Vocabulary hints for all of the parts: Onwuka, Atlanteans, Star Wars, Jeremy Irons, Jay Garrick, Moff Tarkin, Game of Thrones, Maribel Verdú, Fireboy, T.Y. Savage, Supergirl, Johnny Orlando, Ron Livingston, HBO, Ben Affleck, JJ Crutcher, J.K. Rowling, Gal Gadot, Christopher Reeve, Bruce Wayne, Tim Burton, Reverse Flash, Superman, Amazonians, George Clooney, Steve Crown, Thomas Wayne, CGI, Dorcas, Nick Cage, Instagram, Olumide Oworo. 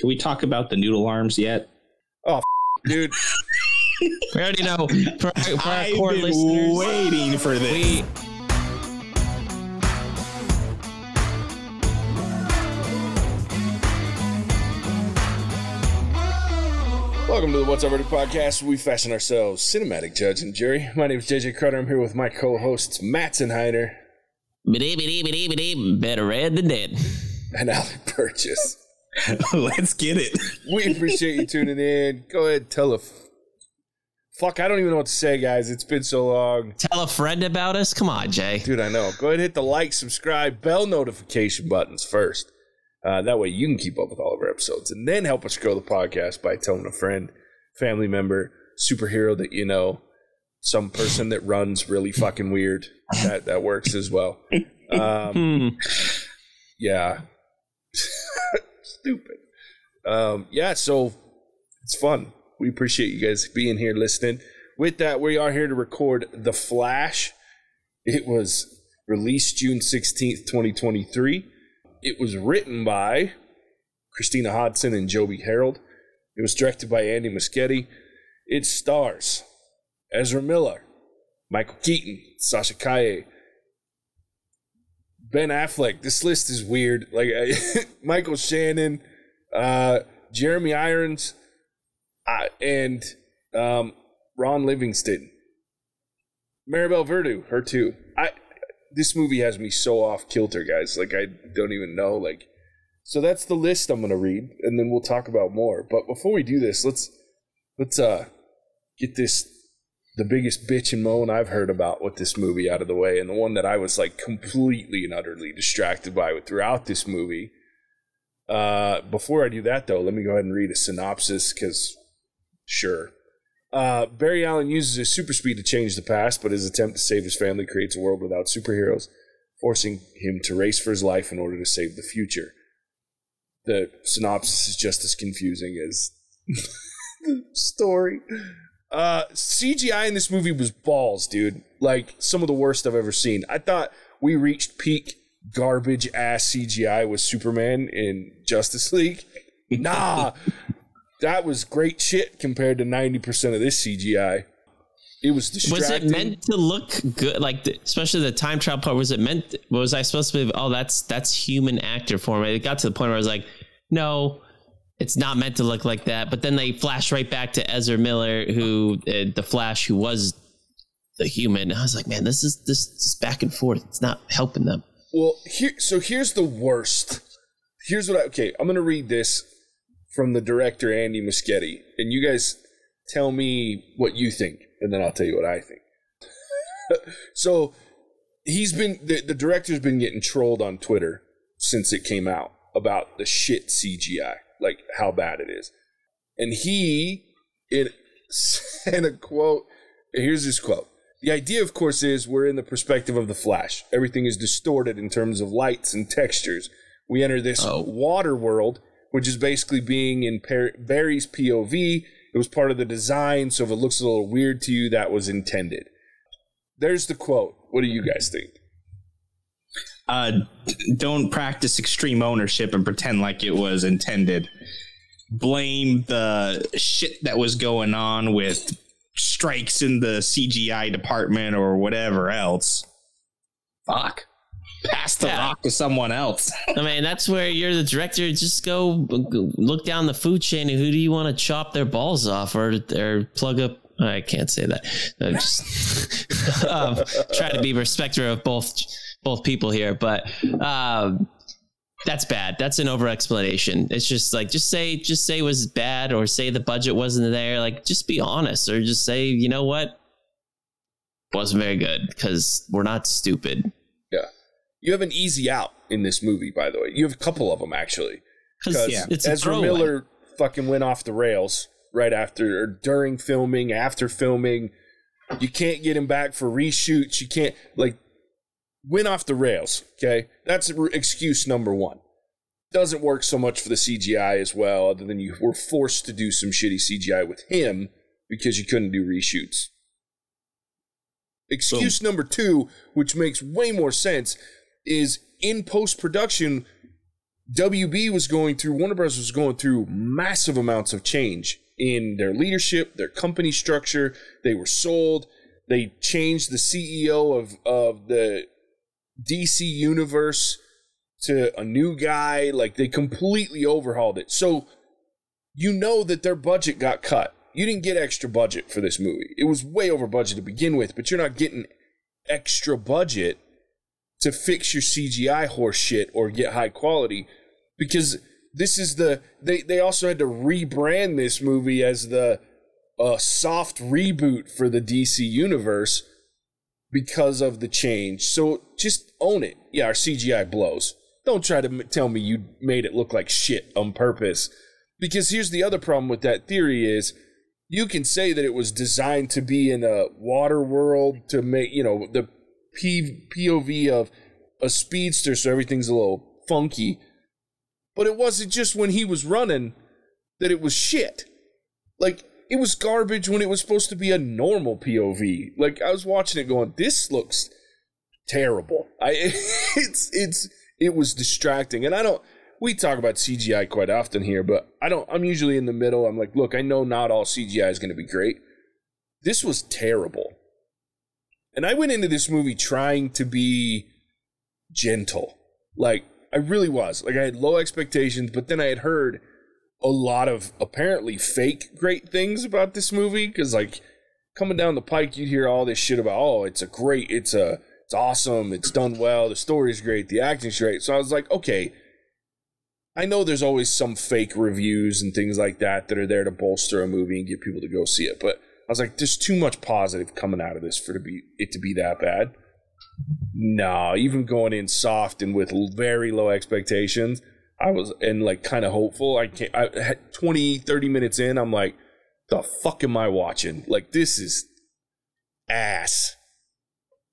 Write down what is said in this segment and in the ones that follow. Can we talk about the noodle arms yet? Oh, dude. We already know. For our core listeners, waiting for this. Welcome to the What's Already podcast. We fashion ourselves cinematic judge and jury. My name is JJ Crutcher. I'm here with my co-hosts, Matt Zinhyder. Better red than dead. And Alec Purchase. Let's get it. We appreciate you tuning in. Go ahead and tell a... Fuck, I don't even know what to say, guys. It's been so long. Tell a friend about us. Come on, Jay. Dude, I know. Go ahead and hit the like, subscribe, bell notification buttons first. That way you can keep up with all of our episodes and then help us grow the podcast by telling a friend, family member, superhero that you know, some person that runs really fucking weird. That works as well. Yeah. Stupid. So it's fun. We appreciate you guys being here listening. With that, we are here to record The Flash. It was released June 16th, 2023. It was written by Christina Hodson and Joby Harold. It was directed by Andy Muschietti. It stars Ezra Miller, Michael Keaton, Sasha Calle, Ben Affleck. This list is weird. Like Michael Shannon, Jeremy Irons, and Ron Livingston. Maribel Verdú, her too. This movie has me so off kilter, guys. Like, I don't even know. Like, so that's the list I'm going to read, and then we'll talk about more. But before we do this, let's get this, the biggest bitch and moan I've heard about with this movie out of the way, and the one that I was, like, completely and utterly distracted by throughout this movie. Before I do that, though, let me go ahead and read a synopsis, because, sure. Barry Allen uses his super speed to change the past, but his attempt to save his family creates a world without superheroes, forcing him to race for his life in order to save the future. The synopsis is just as confusing as the story. CGI in this movie was balls, dude. Like, some of the worst I've ever seen. I thought we reached peak garbage-ass CGI with Superman in Justice League. Nah! That was great shit compared to 90% of this CGI. It was distracting. Was it meant to look good? Like, especially the time travel part, was it meant... Was I supposed to be... Oh, that's human actor form. It got to the point where I was like, no, it's not meant to look like that. But then they flash right back to Ezra Miller, who... the Flash, who was the human. I was like, man, this is back and forth. It's not helping them. Well, so here's the worst. Here's what I... Okay, I'm going to read this from the director, Andy Muschietti. And you guys tell me what you think, and then I'll tell you what I think. So he's been... The director's been getting trolled on Twitter since it came out about the shit CGI, like how bad it is. And he sent a quote. Here's his quote. The idea, of course, is we're in the perspective of the Flash. Everything is distorted in terms of lights and textures. We enter this water world, which is basically being in Barry's POV. It was part of the design, so if it looks a little weird to you, that was intended. There's the quote. What do you guys think? Don't practice extreme ownership and pretend like it was intended. Blame the shit that was going on with strikes in the CGI department or whatever else. Fuck. Pass the rock to someone else. I mean, that's where you're the director. Just go look down the food chain. Who do you want to chop their balls off or plug up? I can't say that. Just try to be respectful of both people here. But that's bad. That's an over-explanation. It's just like, just say it was bad, or say the budget wasn't there. Like, just be honest, or just say, you know what? Wasn't very good, because we're not stupid. You have an easy out in this movie, by the way. You have a couple of them, actually. Because Ezra Miller fucking went off the rails right after, or during filming, after filming. You can't get him back for reshoots. You can't, like, went off the rails, okay? That's excuse number one. Doesn't work so much for the CGI as well, other than you were forced to do some shitty CGI with him because you couldn't do reshoots. Excuse number two, which makes way more sense, is in post-production WB was going through, Warner Bros. Was going through massive amounts of change in their leadership, their company structure. They were sold. They changed the CEO of the DC Universe to a new guy. Like, they completely overhauled it. So, you know that their budget got cut. You didn't get extra budget for this movie. It was way over budget to begin with, but you're not getting extra budget to fix your CGI horse shit or get high quality, because this is the, they also had to rebrand this movie as the soft reboot for the DC universe because of the change. So just own it. Yeah, our CGI blows. Don't try to tell me you made it look like shit on purpose, because here's the other problem with that theory is, you can say that it was designed to be in a water world to make, you know, the POV of a speedster, so everything's a little funky. But it wasn't just when he was running that it was shit. Like, it was garbage when it was supposed to be a normal POV. Like, I was watching it going, this looks terrible. It was distracting. And we talk about CGI quite often here, but I'm usually in the middle. I'm like, look, I know not all CGI is going to be great. This was terrible. And I went into this movie trying to be gentle. Like, I really was. Like, I had low expectations, but then I had heard a lot of apparently fake great things about this movie. Because, like, coming down the pike, you'd hear all this shit about, oh, it's awesome, it's done well, the story's great, the acting's great. So I was like, okay, I know there's always some fake reviews and things like that that are there to bolster a movie and get people to go see it, but I was like, there's too much positive coming out of this for it to be that bad. No, even going in soft and with very low expectations, I was kind of hopeful. I had 20, 30 minutes in, I'm like, the fuck am I watching? Like, this is ass.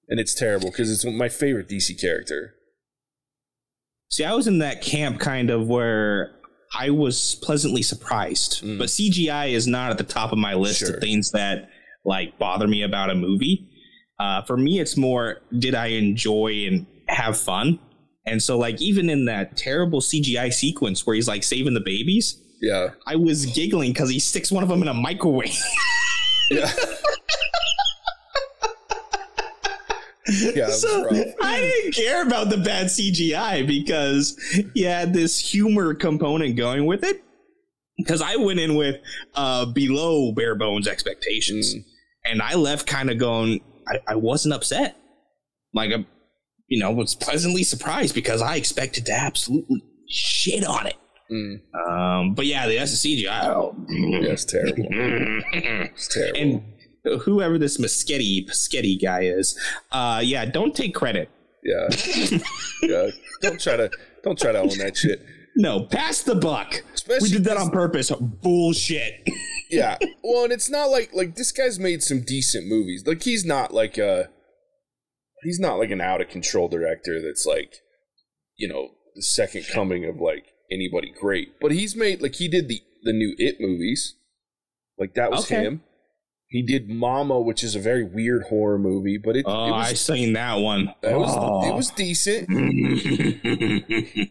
And it's terrible because it's my favorite DC character. See, I was in that camp kind of where I was pleasantly surprised, but CGI is not at the top of my list of things that bother me about a movie. For me, it's more, did I enjoy and have fun? And so even in that terrible CGI sequence where he's saving the babies. Yeah, I was giggling because he sticks one of them in a microwave. Yeah. Yeah, so I didn't care about the bad CGI because you had this humor component going with it, because I went in with below bare bones expectations and I left kind of going, I wasn't upset. I was pleasantly surprised because I expected to absolutely shit on it. But yeah, that's the CGI. That's terrible. It's terrible. And whoever this Muschietti guy is, don't take credit. Yeah. Yeah. Don't try to own that shit. No, pass the buck. Especially we did that on purpose. Bullshit. Yeah. Well, and it's not like this guy's made some decent movies. Like, he's not like an out of control director that's the second coming of anybody great. But he's made he did the new It movies. Like, that was okay. Him. He did Mama, which is a very weird horror movie, but it was, I seen that one. It was decent.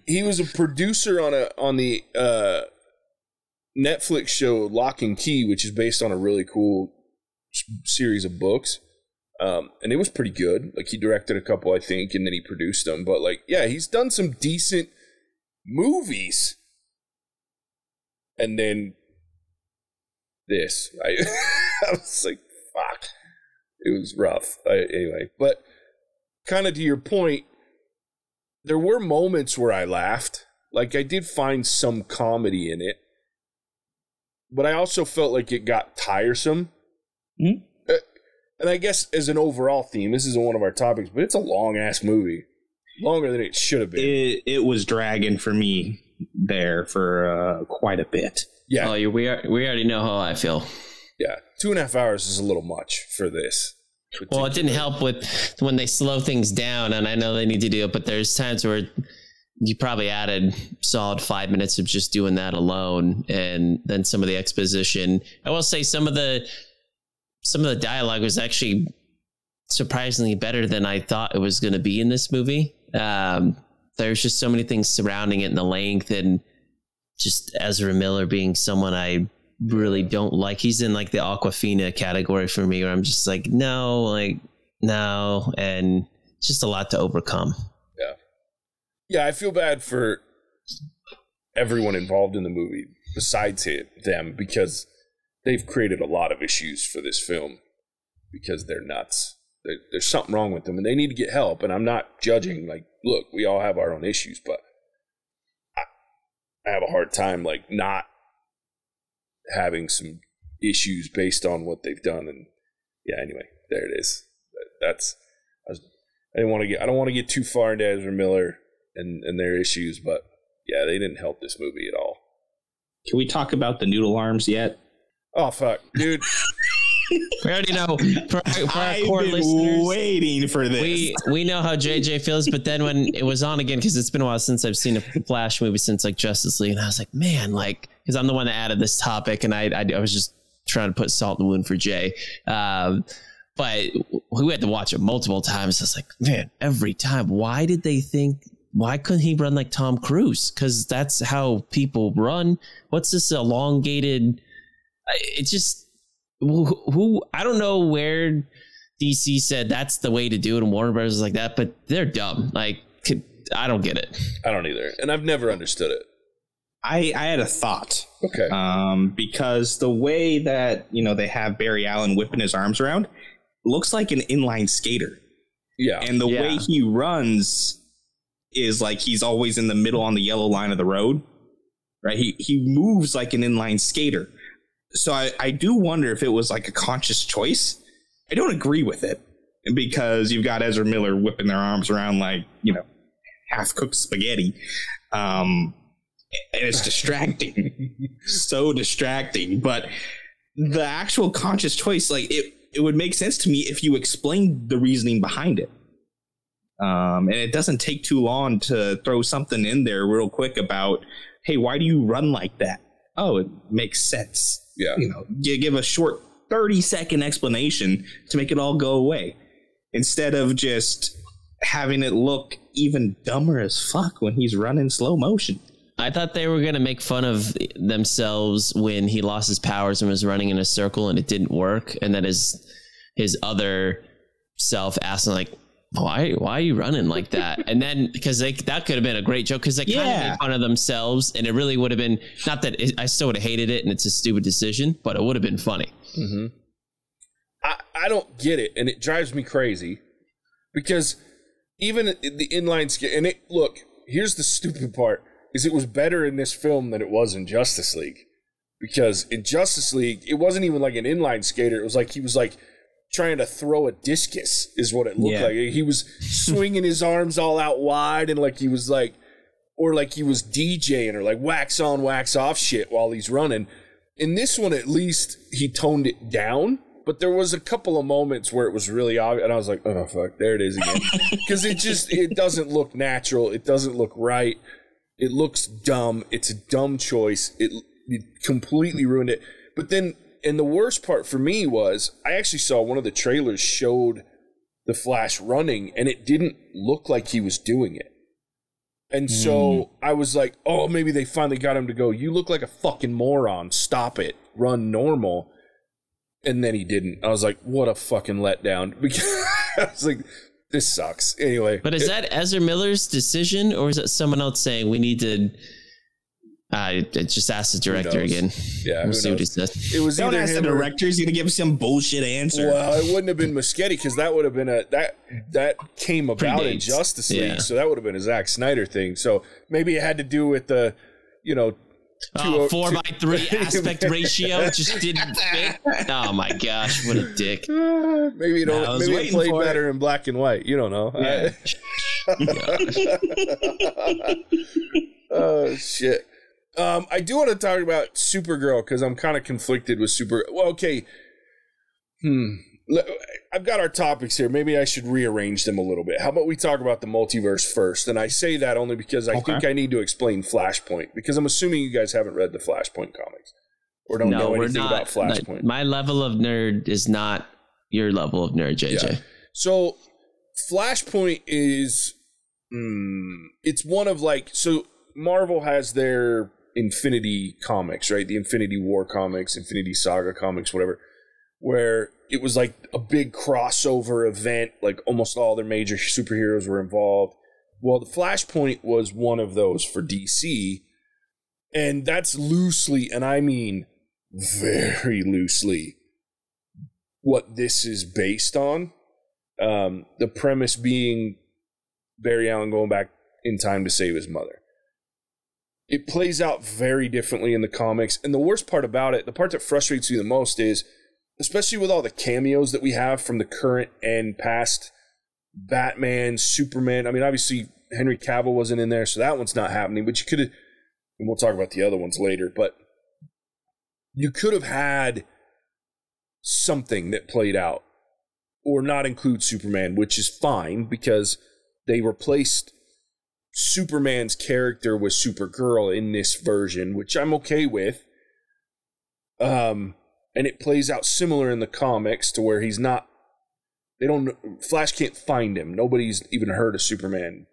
He was a producer on the Netflix show Lock and Key, which is based on a really cool series of books, and it was pretty good. He directed a couple, I think, and then he produced them. But he's done some decent movies, and then this. I was like, fuck. It was rough. Anyway, but kind of to your point, there were moments where I laughed. I did find some comedy in it. But I also felt like it got tiresome. Mm-hmm. And I guess as an overall theme, this isn't one of our topics, but it's a long-ass movie. Longer than it should have been. It was dragging for me there for quite a bit. Yeah. Oh, we already know how I feel. Yeah, 2.5 hours is a little much for this. Well, it didn't help with when they slow things down, and I know they need to do it, but there's times where you probably added solid 5 minutes of just doing that alone, and then some of the exposition. I will say some of the dialogue was actually surprisingly better than I thought it was going to be in this movie. there's just so many things surrounding it, and the length, and just Ezra Miller being someone I really don't like. He's in like the Aquafina category for me, where I'm just like no, and just a lot to overcome. Yeah, I feel bad for everyone involved in the movie besides them, because they've created a lot of issues for this film because they're nuts. There's something wrong with them, and they need to get help. And I'm not judging. Like, look, we all have our own issues, but I have a hard time like not having some issues based on what they've done. And yeah, anyway, there it is. I don't want to get too far into Ezra Miller and their issues, but yeah, they didn't help this movie at all. Can we talk about the noodle arms yet? Oh fuck, dude. We already know. For our core listeners, waiting for this. We know how JJ feels, but then when it was on again, because it's been a while since I've seen a Flash movie since like Justice League, and I was like, man, like, because I'm the one that added this topic, and I was just trying to put salt in the wound for Jay, but we had to watch it multiple times. I was like, man, every time, why couldn't he run like Tom Cruise? Because that's how people run. What's this elongated? It's just. Who I don't know where DC said that's the way to do it, and Warner Brothers is like that, but they're dumb. Like, I don't get it. I don't either, and I've never understood it. I had a thought, okay, because the way that they have Barry Allen whipping his arms around looks like an inline skater. Yeah, and the way he runs is like he's always in the middle on the yellow line of the road, right? He moves like an inline skater. So I do wonder if it was like a conscious choice. I don't agree with it, because you've got Ezra Miller whipping their arms around like, half-cooked spaghetti. And it's distracting. So distracting. But the actual conscious choice, like it would make sense to me if you explained the reasoning behind it. And it doesn't take too long to throw something in there real quick about, hey, why do you run like that? Oh, it makes sense. Yeah. You give a short 30-second explanation to make it all go away, instead of just having it look even dumber as fuck when he's running slow motion. I thought they were going to make fun of themselves when he lost his powers and was running in a circle and it didn't work. And then his other self asked him, like, why are you running like that? And then, because that could have been a great joke, because they kind of made fun of themselves, and it really would have been, not that I still would have hated it and it's a stupid decision, but it would have been funny. Mm-hmm. I don't get it, and it drives me crazy, because even the inline skate, and here's the stupid part, is it was better in this film than it was in Justice League, because in Justice League it wasn't even like an inline skater, it was like he was like trying to throw a discus is what it looked like. He was swinging his arms all out wide, and he was DJing or like wax on, wax off shit while he's running. In this one, at least he toned it down, but there was a couple of moments where it was really obvious, and I was like, oh fuck, there it is again. Because it doesn't look natural. It doesn't look right. It looks dumb. It's a dumb choice. It completely ruined it. But then, and the worst part for me was I actually saw one of the trailers showed the Flash running, and it didn't look like he was doing it. And so I was like, oh, maybe they finally got him to go, you look like a fucking moron. Stop it. Run normal. And then he didn't. I was like, what a fucking letdown. Because I was like, this sucks. Anyway. But is that Ezra Miller's decision, or is that someone else saying we need to... just ask the director again. Yeah, we'll see what he says. It was don't ask the director. He's gonna give some bullshit answer. Well, it wouldn't have been Muschietti, because that would have been that came about in Justice League, so that would have been a Zack Snyder thing. So maybe it had to do with the, 4:3 aspect ratio just didn't fit. Oh my gosh, what a dick! Maybe it played better in black and white. You don't know. Yeah. Oh shit. I do want to talk about Supergirl, because I'm kind of conflicted with Supergirl. Well, okay. I've got our topics here. Maybe I should rearrange them a little bit. How about we talk about the multiverse first? And I say that only because I think I need to explain Flashpoint, because I'm assuming you guys haven't read the Flashpoint comics or don't know anything about Flashpoint. My level of nerd is not your level of nerd, JJ. Yeah. So Flashpoint is It's one of like, so Marvel has their Infinity comics, right? The Infinity War comics, Infinity Saga comics, whatever, where it was like a big crossover event, like almost all their major superheroes were involved. Well, the Flashpoint was one of those for DC, and that's loosely, and I mean very loosely, what this is based on. The premise being Barry Allen going back in time to save his mother. It plays out very differently in the comics, and the worst part about it, the part that frustrates me the most is, especially with all the cameos that we have from the current and past Batman, Superman. I mean, obviously, Henry Cavill wasn't in there, so that one's not happening, but you could have, and we'll talk about the other ones later, but you could have had something that played out or not include Superman, which is fine because they replaced Superman's character with Supergirl in this version, which I'm okay with. And it plays out similar in the comics to where he's not, they don't, Flash can't find him. Nobody's even heard of Superman.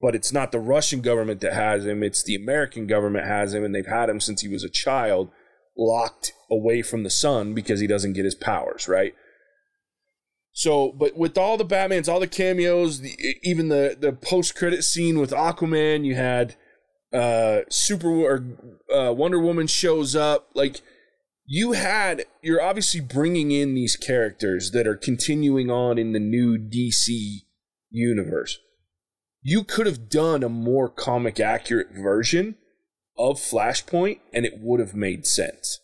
But it's not the Russian government that has him. It's the American government has him, and they've had him since he was a child, locked away from the sun because he doesn't get his powers, right? So, but with all the Batmans, all the cameos, even the post-credit scene with Aquaman, you had Wonder Woman shows up. Like, you're obviously bringing in these characters that are continuing on in the new DC universe. You could have done a more comic accurate version of Flashpoint, and it would have made sense.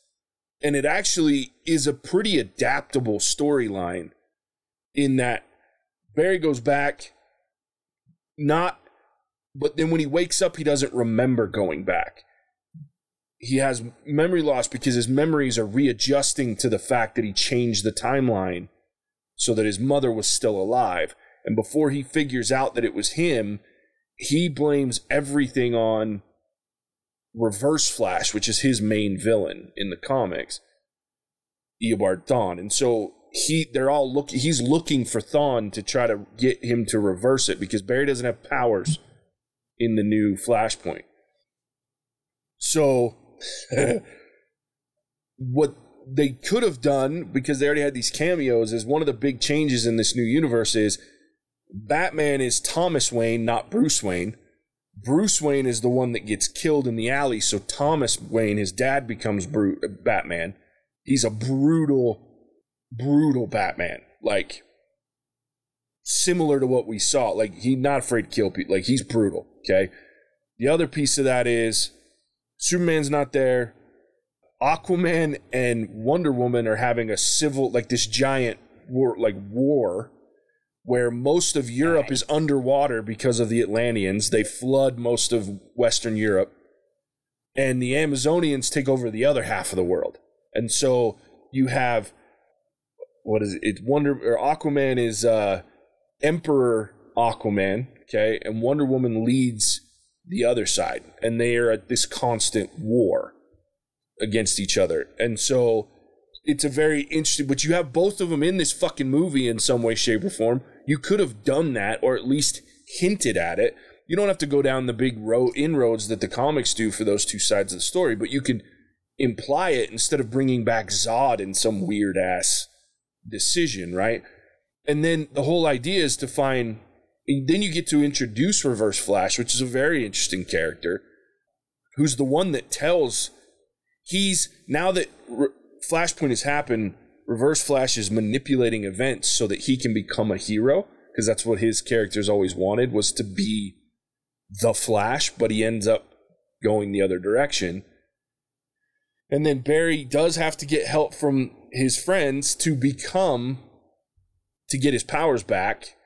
And it actually is a pretty adaptable storyline in that Barry goes back, but then when he wakes up, he doesn't remember going back. He has memory loss because his memories are readjusting to the fact that he changed the timeline so that his mother was still alive. And before he figures out that it was him, he blames everything on Reverse Flash, which is his main villain in the comics, Eobard Thawne. And so he's looking for Thawne to try to get him to reverse it because Barry doesn't have powers in the new Flashpoint. So what they could have done, because they already had these cameos, is one of the big changes in this new universe is Batman is Thomas Wayne, not Bruce Wayne. Bruce Wayne is the one that gets killed in the alley, so Thomas Wayne, his dad, becomes Batman. He's a brutal Batman, like similar to what we saw. Like, he's not afraid to kill people. Like, he's brutal, okay? The other piece of that is Superman's not there. Aquaman and Wonder Woman are having a civil, like this giant war where most of Europe is underwater because of the Atlanteans. They flood most of Western Europe, and the Amazonians take over the other half of the world. And so you have, what is it? Aquaman is Emperor Aquaman, okay? And Wonder Woman leads the other side. And they are at this constant war against each other. And so it's a very interesting, but you have both of them in this fucking movie in some way, shape, or form. You could have done that, or at least hinted at it. You don't have to go down the big inroads that the comics do for those two sides of the story, but you could imply it instead of bringing back Zod in some weird-ass decision, right? And then the whole idea is to find, and then you get to introduce Reverse Flash, which is a very interesting character, who's the one that tells, now that Flashpoint has happened, Reverse Flash is manipulating events so that he can become a hero, because that's what his characters always wanted, was to be the Flash, but he ends up going the other direction. And then Barry does have to get help from his friends to get his powers back,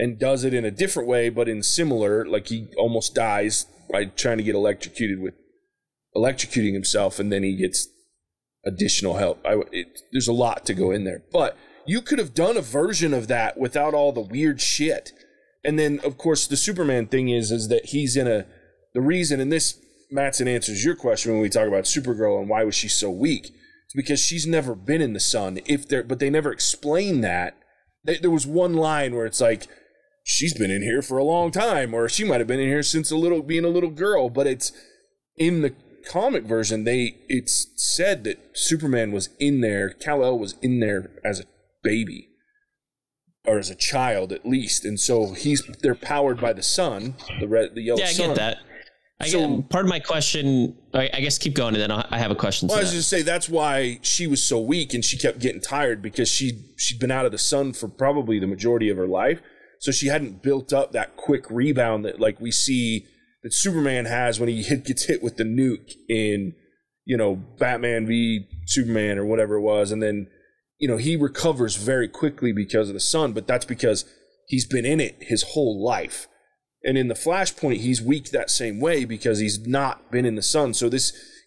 and does it in a different way, but in similar, like he almost dies by trying to get electrocuted with electrocuting himself, and then he gets additional help. There's a lot to go in there, but you could have done a version of that without all the weird shit. And then, of course, the Superman thing is that he's in the reason, and this, Mattson, answers your question when we talk about Supergirl and why was she so weak. It's because she's never been in the sun, but they never explain that. There was one line where it's like, she's been in here for a long time, or she might have been in here since being a little girl. But it's in the comic version, it's said that Superman was in there, Kal-El was in there as a baby, or as a child at least, and so they're powered by the sun, the yellow sun. Yeah, I get that. Part of my question, I guess, keep going, and then I have a question. Well, I was just going to say that's why she was so weak and she kept getting tired, because she'd been out of the sun for probably the majority of her life, so she hadn't built up that quick rebound that like we see that Superman has when he gets hit with the nuke in, you know, Batman v Superman or whatever it was, and then, you know, he recovers very quickly because of the sun, but that's because he's been in it his whole life. And in the Flashpoint, he's weak that same way because he's not been in the sun. So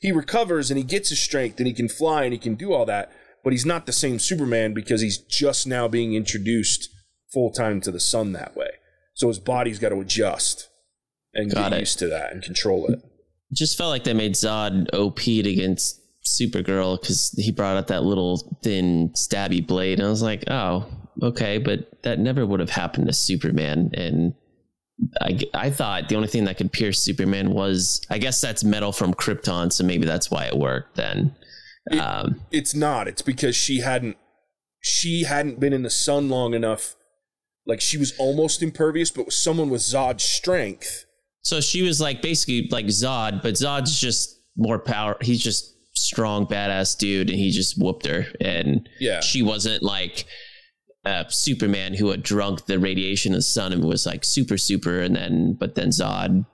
he recovers and he gets his strength and he can fly and he can do all that, but he's not the same Superman because he's just now being introduced full-time to the sun that way. So his body's got to adjust and get used to that and control it. Just felt like they made Zod OP'd against Supergirl because he brought out that little thin stabby blade. And I was like, oh, okay, but that never would have happened to Superman. And I thought the only thing that could pierce Superman was, I guess that's metal from Krypton, so maybe that's why it worked then. It's not. It's because she hadn't been in the sun long enough. Like, she was almost impervious, but someone with Zod's strength. So she was like basically like Zod, but Zod's just more power. He's just strong, badass dude, and he just whooped her. And she wasn't like Superman who had drunk the radiation of the sun and was like super, and then Zod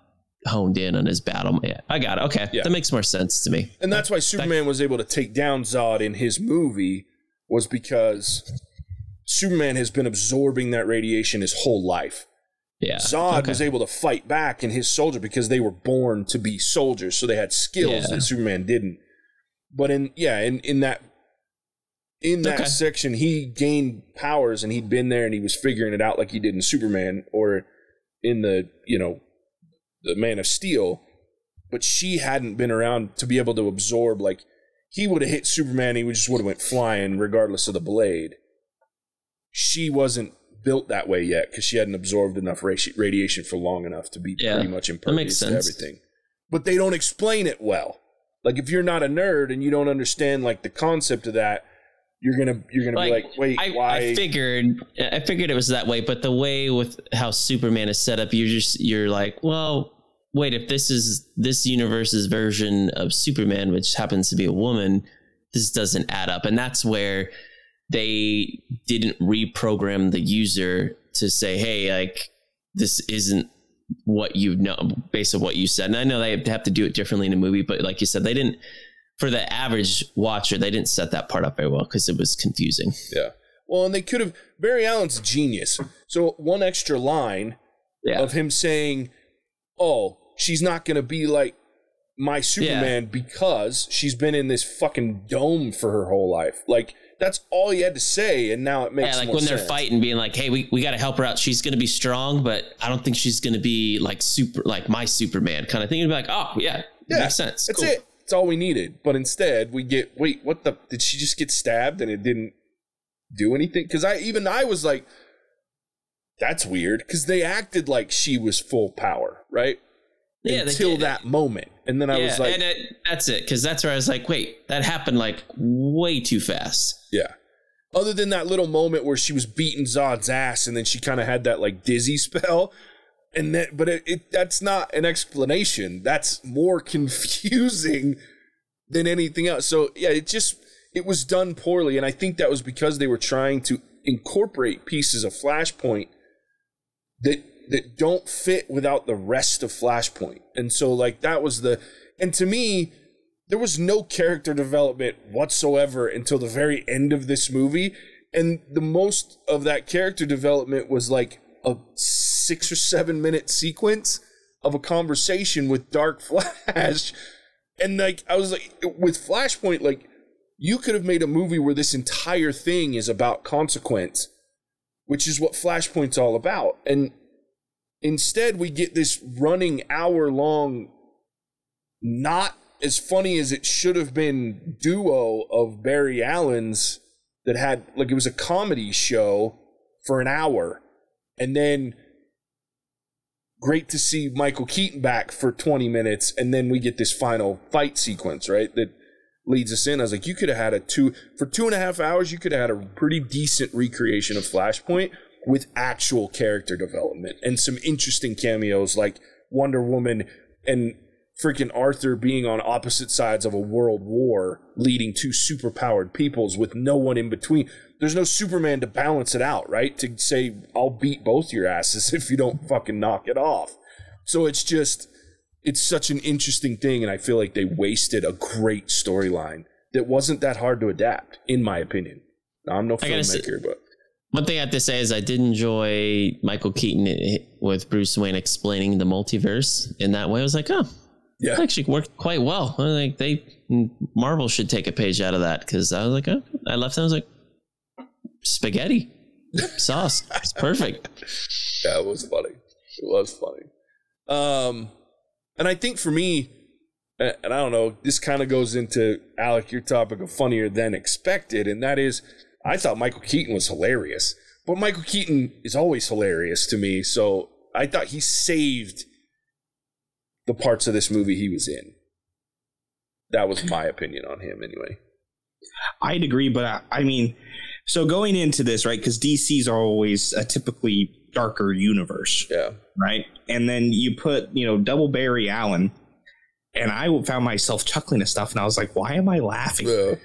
honed in on his battle. Yeah, I got it. Okay, yeah. That makes more sense to me. And that's why Superman was able to take down Zod in his movie, was because Superman has been absorbing that radiation his whole life. Yeah, Zod was able to fight back in his soldier because they were born to be soldiers, so they had skills that Superman didn't. But in that section, he gained powers, and he'd been there, and he was figuring it out like he did in Superman or in the Man of Steel. But she hadn't been around to be able to absorb. Like, he would have hit Superman, he just would have went flying regardless of the blade. She wasn't built that way yet because she hadn't absorbed enough radiation for long enough to be pretty much impervious to everything. But they don't explain it well. Like, if you're not a nerd and you don't understand like the concept of that, you're gonna like, be like, wait, why? I figured it was that way, but the way with how Superman is set up, you're like, well, wait, if this is this universe's version of Superman, which happens to be a woman, this doesn't add up, and that's where they didn't reprogram the user to say, hey, like, this isn't what you know based on what you said. And I know they have to do it differently in a movie, but like you said, they didn't, for the average watcher, they didn't set that part up very well because it was confusing. Yeah, well, and they could have. Barry Allen's a genius, so one extra line of him saying, oh, she's not gonna be like my Superman because she's been in this fucking dome for her whole life. Like, that's all you had to say, and now it makes sense. Yeah, like when they're fighting, being like, hey, we got to help her out. She's going to be strong, but I don't think she's going to be like super, like my Superman kind of thing. You'd be like, oh, yeah, makes sense. That's cool. It. It's all we needed. But instead, we get, wait, what the? Did she just get stabbed and it didn't do anything? Because I was like, that's weird, because they acted like she was full power, right? Yeah, until that moment. And then I was like... that's it, because that's where I was like, wait, that happened like way too fast. Yeah. Other than that little moment where she was beating Zod's ass and then she kind of had that like dizzy spell. And then, but that's not an explanation. That's more confusing than anything else. So yeah, it was done poorly. And I think that was because they were trying to incorporate pieces of Flashpoint that don't fit without the rest of Flashpoint. And so like that was and to me, there was no character development whatsoever until the very end of this movie. And the most of that character development was like a 6 or 7 minute sequence of a conversation with Dark Flash. And like, I was like, with Flashpoint, like, you could have made a movie where this entire thing is about consequence, which is what Flashpoint's all about. And instead, we get this running hour-long, not as funny as it should have been, duo of Barry Allen's that had, like, it was a comedy show for an hour. And then great to see Michael Keaton back for 20 minutes, and then we get this final fight sequence, right, that leads us in. I was like, you could have had for 2.5 hours, you could have had a pretty decent recreation of Flashpoint with actual character development and some interesting cameos like Wonder Woman and freaking Arthur being on opposite sides of a world war leading to superpowered peoples with no one in between. There's no Superman to balance it out, right? To say, I'll beat both your asses if you don't fucking knock it off. So it's just, it's such an interesting thing, and I feel like they wasted a great storyline that wasn't that hard to adapt, in my opinion. Now, I'm no filmmaker, but... One thing I have to say is I did enjoy Michael Keaton with Bruce Wayne explaining the multiverse in that way. I was like, oh, yeah, that actually worked quite well. I was like, Marvel should take a page out of that, because I was like, oh, I left and I was like, spaghetti sauce. It's perfect. Yeah, it was funny. It was funny. And I think for me, and I don't know, this kind of goes into, Alec, your topic of funnier than expected, and that is, I thought Michael Keaton was hilarious, but Michael Keaton is always hilarious to me, so I thought he saved the parts of this movie he was in. That was my opinion on him, anyway. I'd agree, but I mean, so going into this, right, because DC's always a typically darker universe, yeah, right? And then you put, double Barry Allen, and I found myself chuckling at stuff, and I was like, why am I laughing? Yeah.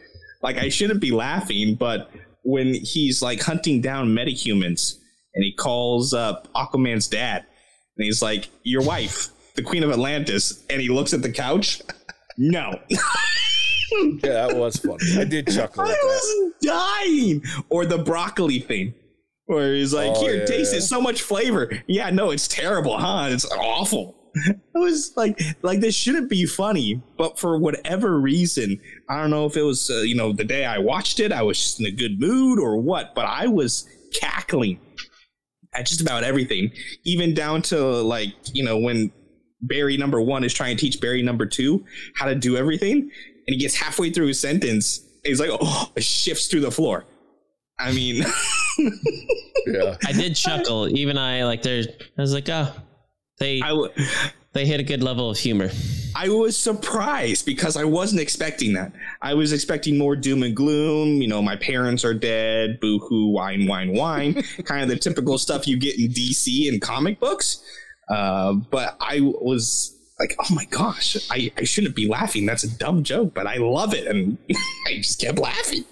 Like, I shouldn't be laughing, but when he's, like, hunting down metahumans, and he calls up Aquaman's dad, and he's like, your wife, the Queen of Atlantis, and he looks at the couch, no. Yeah, that was funny. I did chuckle at that. I was dying. Or the broccoli thing, where he's like, oh, here, yeah, taste it, so much flavor. Yeah, no, it's terrible, huh? It's awful. It was like this shouldn't be funny, but for whatever reason, I don't know if it was, the day I watched it, I was just in a good mood or what, but I was cackling at just about everything, even down to, when Barry number one is trying to teach Barry number two how to do everything. And he gets halfway through his sentence. He's like, oh, it shifts through the floor. I mean, yeah, I did chuckle. Even I was like, oh, they hit a good level of humor. I was surprised because I wasn't expecting that. I was expecting more doom and gloom. My parents are dead. Boo hoo, wine, wine, wine. Kind of the typical stuff you get in DC and comic books. But I was like, oh my gosh, I shouldn't be laughing. That's a dumb joke, but I love it. And I just kept laughing.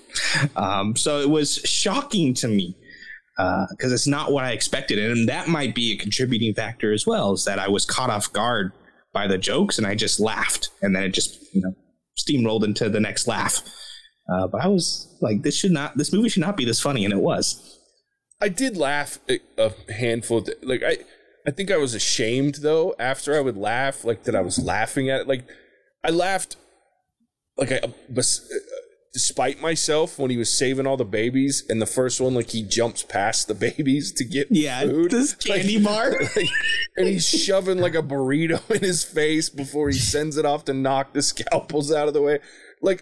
So it was shocking to me because it's not what I expected. And that might be a contributing factor as well, is that I was caught off guard by the jokes and I just laughed. And then it just, steamrolled into the next laugh. But I was like, this movie should not be this funny. And it was. I did laugh a handful of I think I was ashamed, though, after I would laugh, that I was laughing at it. I laughed, despite myself, when he was saving all the babies, and the first one, he jumps past the babies to get food. Yeah, this candy bar. And he's shoving, a burrito in his face before he sends it off to knock the scalpels out of the way.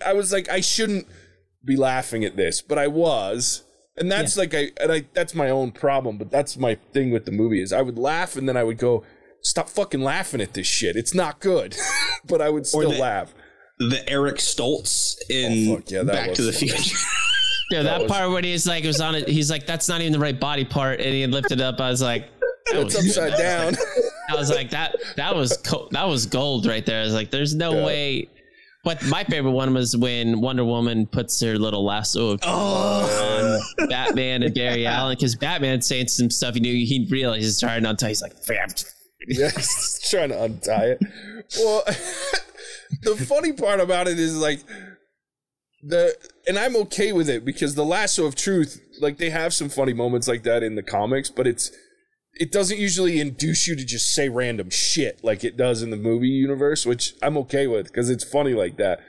I was like, I shouldn't be laughing at this, but I was. And that's that's my own problem, but that's my thing with the movie is I would laugh and then I would go, stop fucking laughing at this shit. It's not good. But I would still laugh. The Eric Stoltz in Back to the Future. Yeah, that part when he's like, it was on it. He's like, that's not even the right body part. And he had lifted up. I was like, it's upside down. I was like, that was gold right there. I was like, there's no way. But my favorite one was when Wonder Woman puts her little lasso of on Batman and Barry Allen, because Batman's saying some stuff he knew he realized he's trying to untie. He's like, he's trying to untie it. Well, the funny part about it is and I'm okay with it because the lasso of truth, they have some funny moments like that in the comics, but it doesn't usually induce you to just say random shit like it does in the movie universe, which I'm okay with because it's funny like that.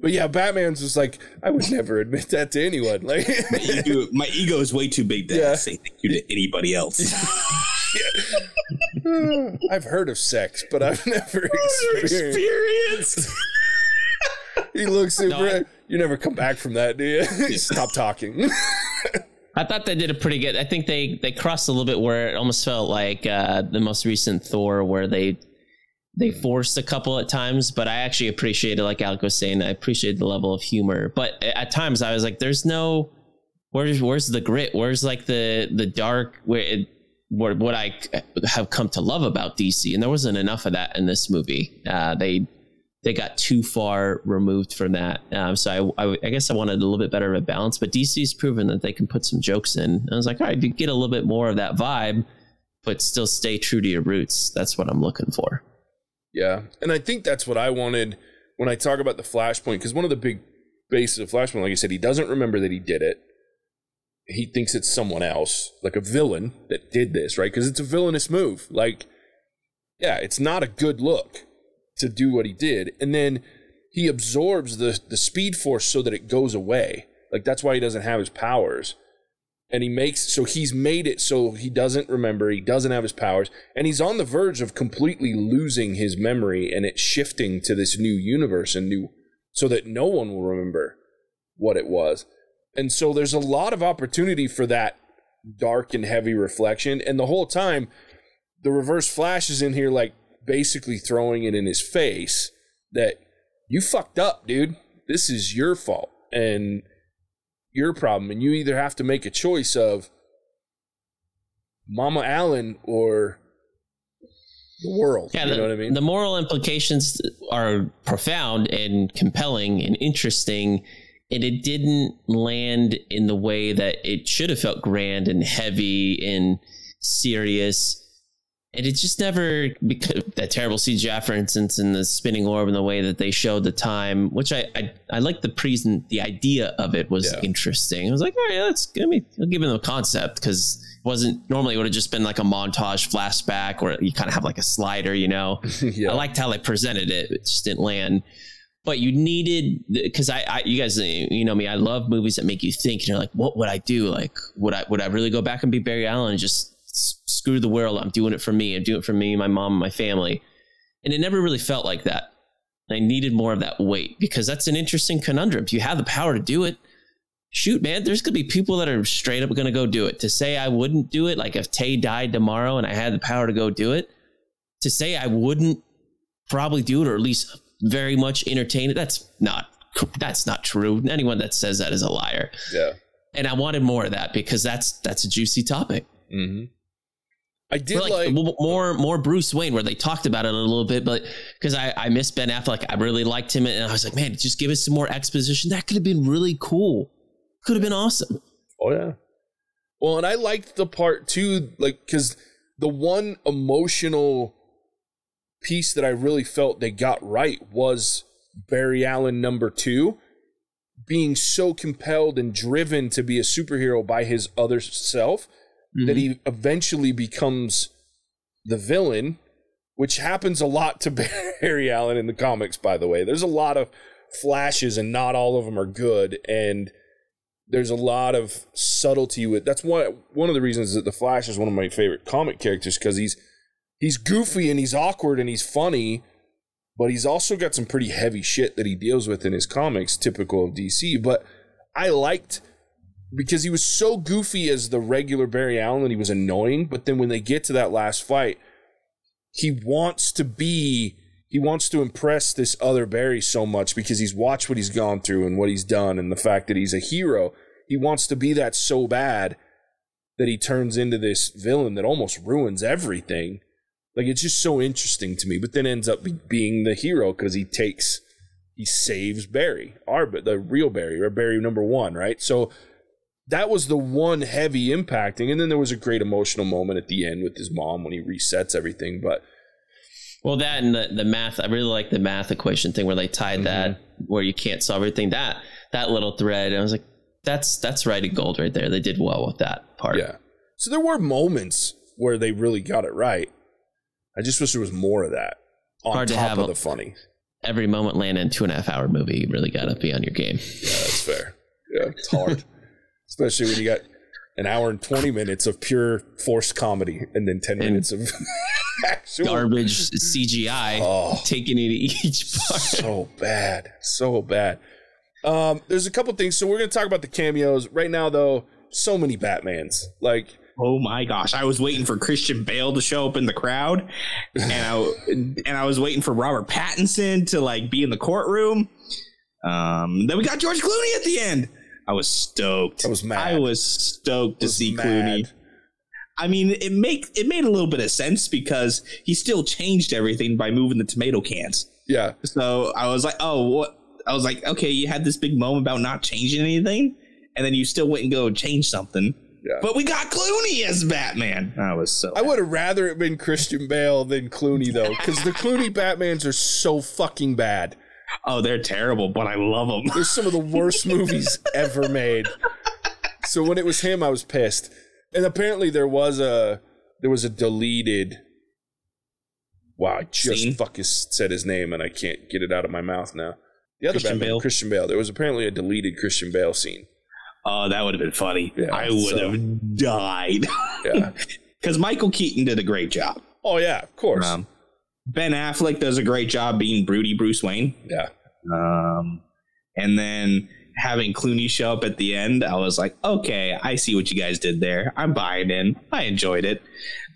But yeah, Batman's just like, I would never admit that to anyone. My ego is way too big to say thank you to anybody else. I've heard of sex, but I've never experienced. He looks super. You never come back from that, do you? Stop talking. I thought they did a pretty good. I think they crossed a little bit where it almost felt like the most recent Thor, where they forced a couple at times, but I actually appreciated, like Alec was saying, I appreciated the level of humor. But at times I was like, there's no, where's the grit? Where's like the dark, where what I have come to love about DC? And there wasn't enough of that in this movie. They got too far removed from that. So I guess I wanted a little bit better of a balance, but DC's proven that they can put some jokes in. And I was like, all right, you get a little bit more of that vibe, but still stay true to your roots. That's what I'm looking for. Yeah. And I think that's what I wanted when I talk about the Flashpoint, because one of the big bases of Flashpoint, like I said, he doesn't remember that he did it. He thinks it's someone else, like a villain that did this, right? Because it's a villainous move. Like, yeah, it's not a good look to do what he did. And then he absorbs the speed force so that it goes away. Like, that's why he doesn't have his powers. And he makes, so he's made it so he doesn't remember, he doesn't have his powers, and he's on the verge of completely losing his memory and it shifting to this new universe and new, so that no one will remember what it was. And so there's a lot of opportunity for that dark and heavy reflection. And the whole time, the Reverse Flash is in here, like, basically throwing it in his face that you fucked up, dude. This is your fault and your problem, and you either have to make a choice of Mama Allen or the world. Yeah, you know what I mean? The moral implications are profound and compelling and interesting, and it didn't land in the way that it should have felt grand and heavy and serious. And it just never, because that terrible CGI, for instance, in the spinning orb and the way that they showed the time, which I like the present, the idea of it was interesting. I was like, all right, that's going to be, I'll give them a concept, because it wasn't, normally it would have just been like a montage flashback where you kind of have like a slider, you know. Yeah. I liked how they presented it. It just didn't land. But you needed, because I, you guys, you know me, I love movies that make you think, you know, like, what would I do? Like, would I really go back and be Barry Allen and just screw the world, I'm doing it for me, my mom, my family? And it never really felt like that. I needed more of that weight, because that's an interesting conundrum. If you have the power to do it, shoot, man, there's gonna be people that are straight up gonna go do it. To say I wouldn't do it, like if Tay died tomorrow and I had the power to go do it, to say I wouldn't probably do it, or at least very much entertain it, that's not true. Anyone that says that is a liar. Yeah. And I wanted more of that, because that's a juicy topic. Mm-hmm. I did like more Bruce Wayne, where they talked about it a little bit, but because I miss Ben Affleck, I really liked him, and I was like, man, just give us some more exposition. That could have been really cool. Could have been awesome. Oh yeah. Well, and I liked the part too, like, because the one emotional piece that I really felt they got right was Barry Allen #2 being so compelled and driven to be a superhero by his other self. Mm-hmm. That he eventually becomes the villain, which happens a lot to Barry Allen in the comics, by the way. There's a lot of flashes, and not all of them are good, and there's a lot of subtlety with. That's one of the reasons that the Flash is one of my favorite comic characters, because he's goofy and he's awkward and he's funny, but he's also got some pretty heavy shit that he deals with in his comics, typical of DC. But I liked, because he was so goofy as the regular Barry Allen, he was annoying. But then when they get to that last fight, he wants to impress this other Barry so much, because he's watched what he's gone through and what he's done and the fact that he's a hero. He wants to be that so bad that he turns into this villain that almost ruins everything. Like, it's just so interesting to me. But then ends up being the hero, because he saves Barry, the real Barry, or Barry #1, right? So that was the one heavy impacting. And then there was a great emotional moment at the end with his mom when he resets everything. But well, that and the math, I really like the math equation thing where they tied mm-hmm. that, where you can't solve everything, that little thread. And I was like, that's writing gold right there. They did well with that part. Yeah. So there were moments where they really got it right. I just wish there was more of that on Hard top to have of the funny. Every moment land in 2.5-hour movie. You really got to be on your game. Yeah, that's fair. Yeah, it's hard. Especially when you got an hour and 20 minutes of pure forced comedy and then 10 minutes of actual garbage CGI taking into each part. So bad. There's a couple things. So we're going to talk about the cameos. Right now, though, so many Batmans. Like, oh my gosh, I was waiting for Christian Bale to show up in the crowd, and I was waiting for Robert Pattinson to like be in the courtroom. Then we got George Clooney at the end. I was stoked. I was stoked to see Clooney. I mean, it made a little bit of sense because he still changed everything by moving the tomato cans. Yeah. So I was like, oh, what? I was like, okay, you had this big moment about not changing anything, and then you still went and go change something. Yeah. But we got Clooney as Batman. I was so. I would have rather it been Christian Bale than Clooney though, because the Clooney Batmans are so fucking bad. Oh, they're terrible, but I love them. They're some of the worst movies ever made. So when it was him, I was pissed. And apparently there was a deleted. Wow, I just fucking said his name and I can't get it out of my mouth now. The other Christian Batman, Bale. Christian Bale. There was apparently a deleted Christian Bale scene. Oh, that would have been funny. Yeah, I would have died. Yeah, because Michael Keaton did a great job. Oh yeah, of course. Ben Affleck does a great job being broody Bruce Wayne. Yeah. And then having Clooney show up at the end, I was like, okay, I see what you guys did there. I'm buying in. I enjoyed it.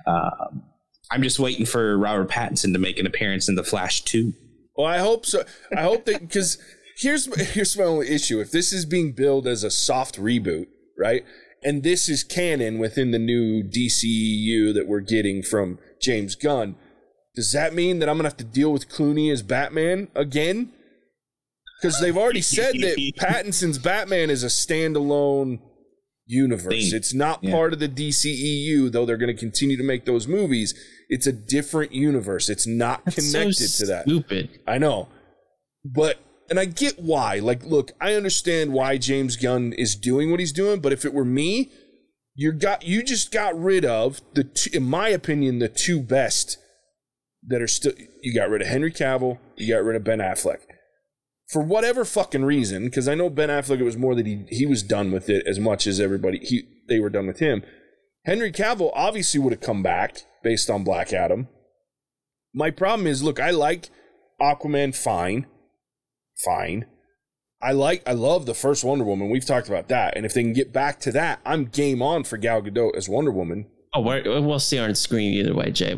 I'm just waiting for Robert Pattinson to make an appearance in The Flash 2. Well, I hope so. I hope that, because here's my only issue. If this is being billed as a soft reboot, right? And this is canon within the new DCEU that we're getting from James Gunn. Does that mean that I'm going to have to deal with Clooney as Batman again? Because they've already said that Pattinson's Batman is a standalone universe. It's not part of the DCEU, though they're going to continue to make those movies. It's a different universe. It's not connected to that. Stupid. I know. But, and I get why. Like, look, I understand why James Gunn is doing what he's doing, but if it were me, you just got rid of, in my opinion, the two best that are still. You got rid of Henry Cavill, you got rid of Ben Affleck. For whatever fucking reason, because I know Ben Affleck, it was more that he was done with it as much as everybody, they were done with him. Henry Cavill obviously would have come back based on Black Adam. My problem is, look, I like Aquaman fine. I love the first Wonder Woman. We've talked about that. And if they can get back to that, I'm game on for Gal Gadot as Wonder Woman. Oh, we'll see her on screen either way, Jay.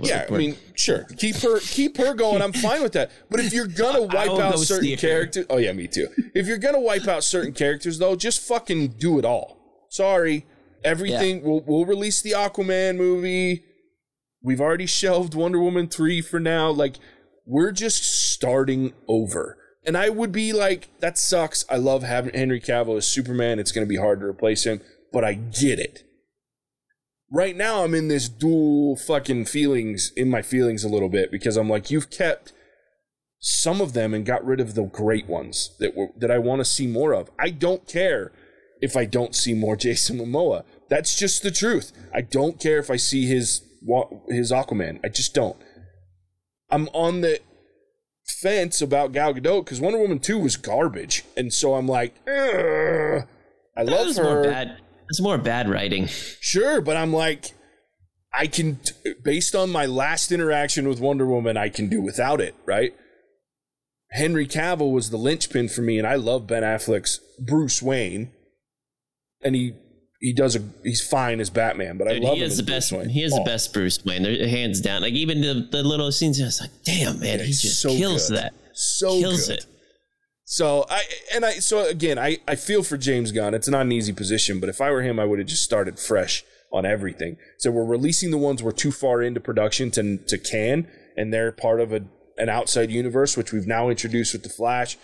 Sure. Keep her going. I'm fine with that. But if you're gonna wipe out certain characters, oh yeah, me too. If you're gonna wipe out certain characters, though, just fucking do it all. Sorry, everything. Yeah. We'll release the Aquaman movie. We've already shelved Wonder Woman 3 for now. Like, we're just starting over. And I would be like, that sucks. I love having Henry Cavill as Superman. It's gonna be hard to replace him, but I get it. Right now, I'm in this dual fucking feelings, in my feelings a little bit, because I'm like, you've kept some of them and got rid of the great ones that I want to see more of. I don't care if I don't see more Jason Momoa. That's just the truth. I don't care if I see his Aquaman. I just don't. I'm on the fence about Gal Gadot because Wonder Woman 2 was garbage. And so I'm like, I love her. It's more bad writing. Sure, but I'm like, I can, based on my last interaction with Wonder Woman, I can do without it, right? Henry Cavill was the linchpin for me, and I love Ben Affleck's Bruce Wayne, and he's fine as Batman, but dude, I love him as Bruce Wayne. He is the best Bruce Wayne, hands down. Like, even the little scenes, I was like, damn, man, he just so kills good. That. So kills good. It. So I feel for James Gunn. It's not an easy position, but if I were him, I would have just started fresh on everything. So we're releasing the ones we're too far into production to can, and they're part of an outside universe, which we've now introduced with The Flash.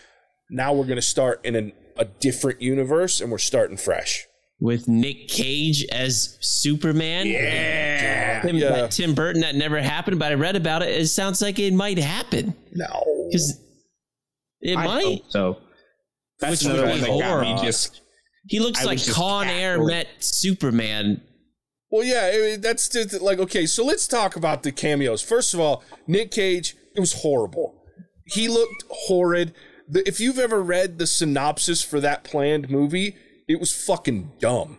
Now we're going to start in a different universe, and we're starting fresh. With Nick Cage as Superman. Yeah. Tim Burton, that never happened, but I read about it. It sounds like it might happen. No. Because... I hope so. That's another one that got me just... He looks like Con Air met Superman. Well, yeah, that's just like, okay, so let's talk about the cameos. First of all, Nick Cage, it was horrible. He looked horrid. If you've ever read the synopsis for that planned movie, it was fucking dumb.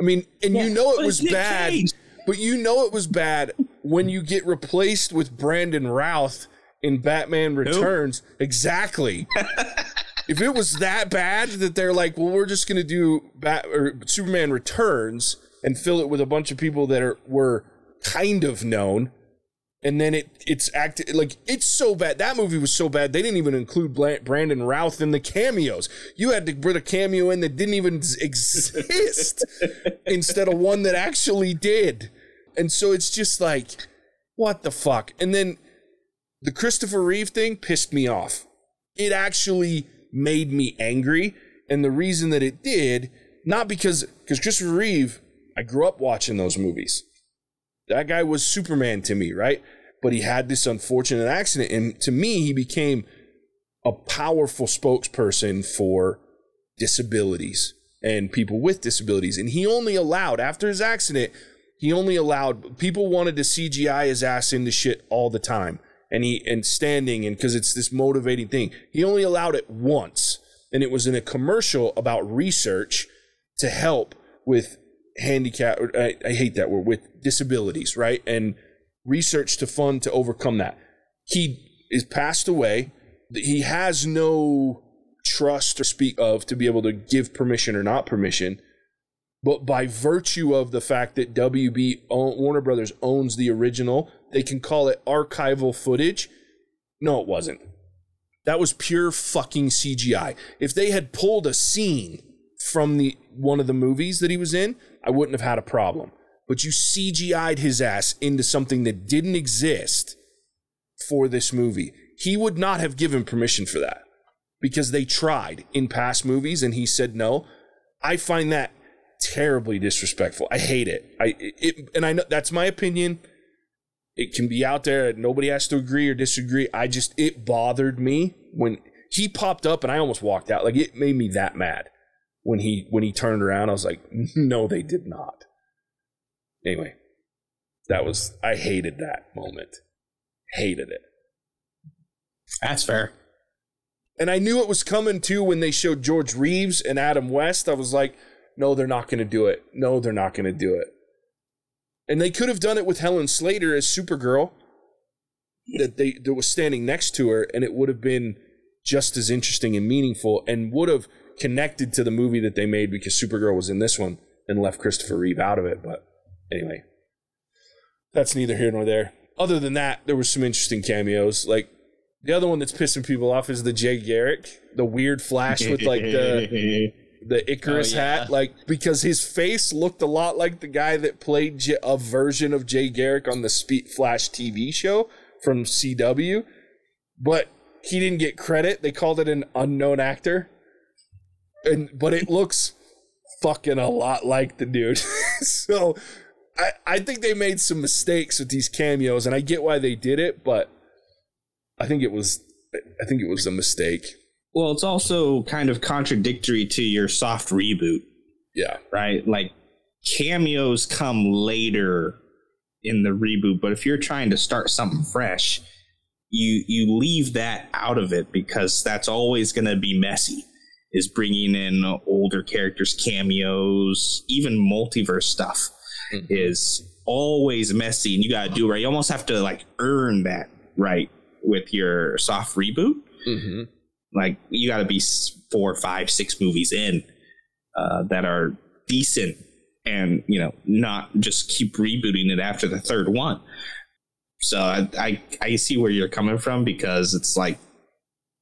I mean, and you know it was bad, but you know it was bad when you get replaced with Brandon Routh in Batman Returns. Nope. Exactly. If it was that bad that they're like, well, we're just going to do Superman Returns and fill it with a bunch of people that were kind of known, and then it's acted like it's so bad. That movie was so bad they didn't even include Brandon Routh in the cameos. You had to put a cameo in that didn't even exist instead of one that actually did. And so it's just like, what the fuck? And then the Christopher Reeve thing pissed me off. It actually made me angry. And the reason that it did, not because Christopher Reeve, I grew up watching those movies. That guy was Superman to me, right? But he had this unfortunate accident. And to me, he became a powerful spokesperson for disabilities and people with disabilities. And he only allowed, after his accident, people wanted to CGI his ass into shit all the time. And standing, and because it's this motivating thing. He only allowed it once. And it was in a commercial about research to help with handicap. I hate that word, with disabilities, right? And research to fund to overcome that. He is passed away. He has no trust to speak of to be able to give permission or not permission. But by virtue of the fact that Warner Brothers owns the original, they can call it archival footage. No, it wasn't. That was pure fucking CGI. If they had pulled a scene from one of the movies that he was in, I wouldn't have had a problem. But you CGI'd his ass into something that didn't exist for this movie. He would not have given permission for that because they tried in past movies and he said no. I find that terribly disrespectful. I hate it. And I know that's my opinion. It can be out there. Nobody has to agree or disagree. It bothered me when he popped up and I almost walked out. Like, it made me that mad when he turned around. I was like, no, they did not. Anyway, I hated that moment. Hated it. That's fair. And I knew it was coming too when they showed George Reeves and Adam West. I was like, no, they're not going to do it. No, they're not going to do it. And they could have done it with Helen Slater as Supergirl that was standing next to her, and it would have been just as interesting and meaningful and would have connected to the movie that they made because Supergirl was in this one and left Christopher Reeve out of it. But anyway, that's neither here nor there. Other than that, there were some interesting cameos. Like, the other one that's pissing people off is the Jay Garrick, the weird Flash with like the Icarus hat, like, because his face looked a lot like the guy that played a version of Jay Garrick on the Flash TV show from CW, but he didn't get credit. They called it an unknown actor, but it looks fucking a lot like the dude. So I think they made some mistakes with these cameos, and I get why they did it, but I think it was a mistake. Well, it's also kind of contradictory to your soft reboot. Yeah. Right? Like, cameos come later in the reboot, but if you're trying to start something fresh, you leave that out of it because that's always going to be messy, is bringing in older characters, cameos, even multiverse stuff is always messy, and you got to do it right. You almost have to, like, earn that right with your soft reboot. Mm-hmm. Like, you got to be 4, 5, 6 movies in that are decent and, you know, not just keep rebooting it after the third one. So I see where you're coming from because it's like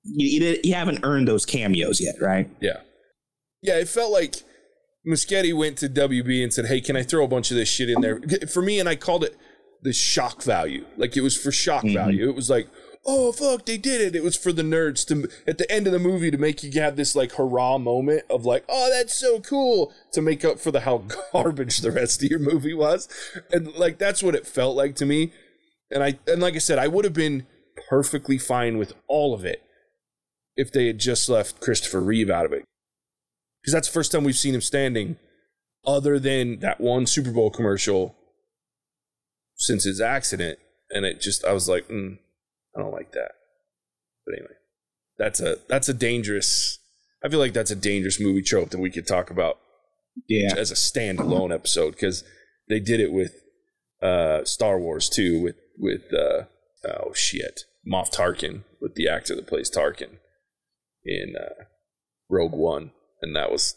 you haven't earned those cameos yet, right? Yeah. Yeah, it felt like Muschietti went to WB and said, hey, can I throw a bunch of this shit in there? For me, and I called it the shock value. Like, it was for shock value. It was like, oh, fuck, they did it. It was for the nerds to, at the end of the movie, to make you have this, like, hurrah moment of, like, oh, that's so cool, to make up for how garbage the rest of your movie was. And, like, that's what it felt like to me. And like I said, I would have been perfectly fine with all of it if they had just left Christopher Reeve out of it. Because that's the first time we've seen him standing, other than that one Super Bowl commercial since his accident. And it just, I was like, I don't like that. But anyway, that's a dangerous. I feel like that's a dangerous movie trope that we could talk about, yeah, as a standalone episode, because they did it with Star Wars too, with Moff Tarkin, with the actor that plays Tarkin in Rogue One, and that was,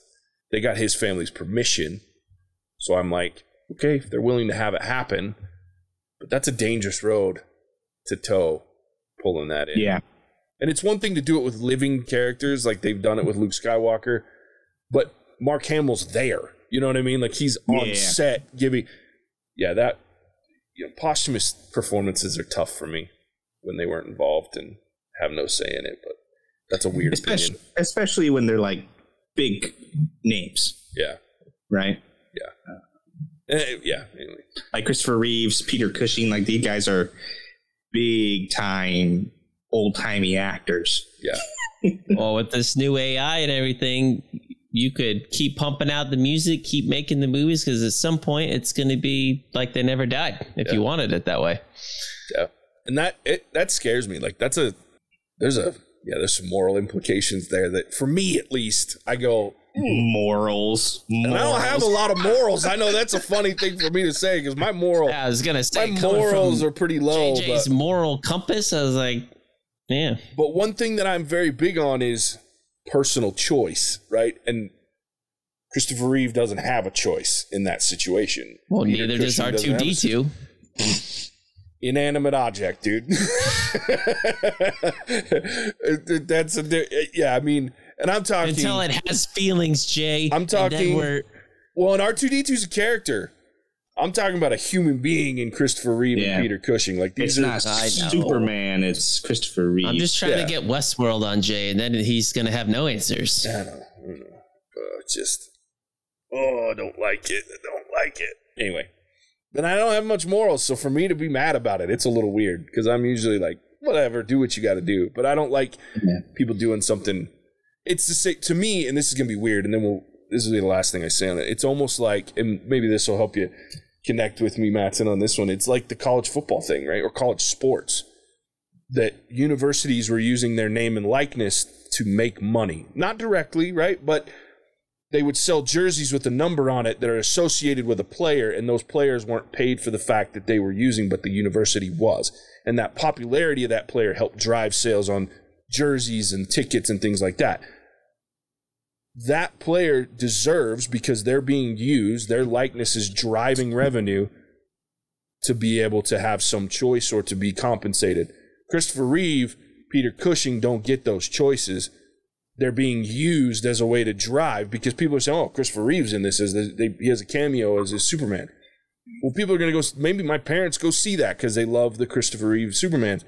they got his family's permission. So I'm like, okay, if they're willing to have it happen, but that's a dangerous road to toe, pulling that in. Yeah. And it's one thing to do it with living characters, like they've done it with Luke Skywalker, but Mark Hamill's there. You know what I mean? Like, he's on set giving... Yeah, that... You know, posthumous performances are tough for me when they weren't involved and have no say in it, but that's a weird opinion. Especially when they're, like, big names. Yeah. Right? Yeah. Yeah, anyway. Like Christopher Reeves, Peter Cushing, like, these guys are big-time, old-timey actors. Yeah. Well, with this new AI and everything... You could keep pumping out the music, keep making the movies, because at some point it's going to be like they never died if you wanted it that way. Yeah, and that scares me. Like there's some moral implications there that, for me at least, I go morals. And I don't have a lot of morals. I know that's a funny thing for me to say because my moral. Yeah, I was gonna say my morals are pretty low. JJ's moral compass. I was like, yeah. But one thing that I'm very big on is personal choice, right? And Christopher Reeve doesn't have a choice in that situation. Well, neither does R2-D2. Inanimate object, dude. That's I mean, and I'm talking until it has feelings, Jay. I'm talking and R2-D2 is a character. I'm talking about a human being in Christopher Reeve and Peter Cushing. Like, these are not Superman, it's Christopher Reeve. I'm just trying to get Westworld on Jay, and then he's going to have no answers. I don't know. I don't like it. I don't like it. Anyway, then I don't have much morals, so for me to be mad about it, it's a little weird, because I'm usually like, whatever, do what you got to do. But I don't like people doing something. It's the same, to me, and this is going to be weird, and then this will be the last thing I say on it. It's almost like, and maybe this will help you connect with me, Mattson, on this one. It's like the college football thing, right? Or college sports, that universities were using their name and likeness to make money. Not directly, right? But they would sell jerseys with a number on it that are associated with a player, and those players weren't paid for the fact that they were using, but the university was. And that popularity of that player helped drive sales on jerseys and tickets and things like that. That player deserves, because they're being used, their likeness is driving revenue, to be able to have some choice or to be compensated. Christopher Reeve, Peter Cushing don't get those choices. They're being used as a way to drive, because people are saying, oh, Christopher Reeve's in this. He has a cameo as his Superman. Well, people are going to go, maybe my parents go see that because they love the Christopher Reeve Superman.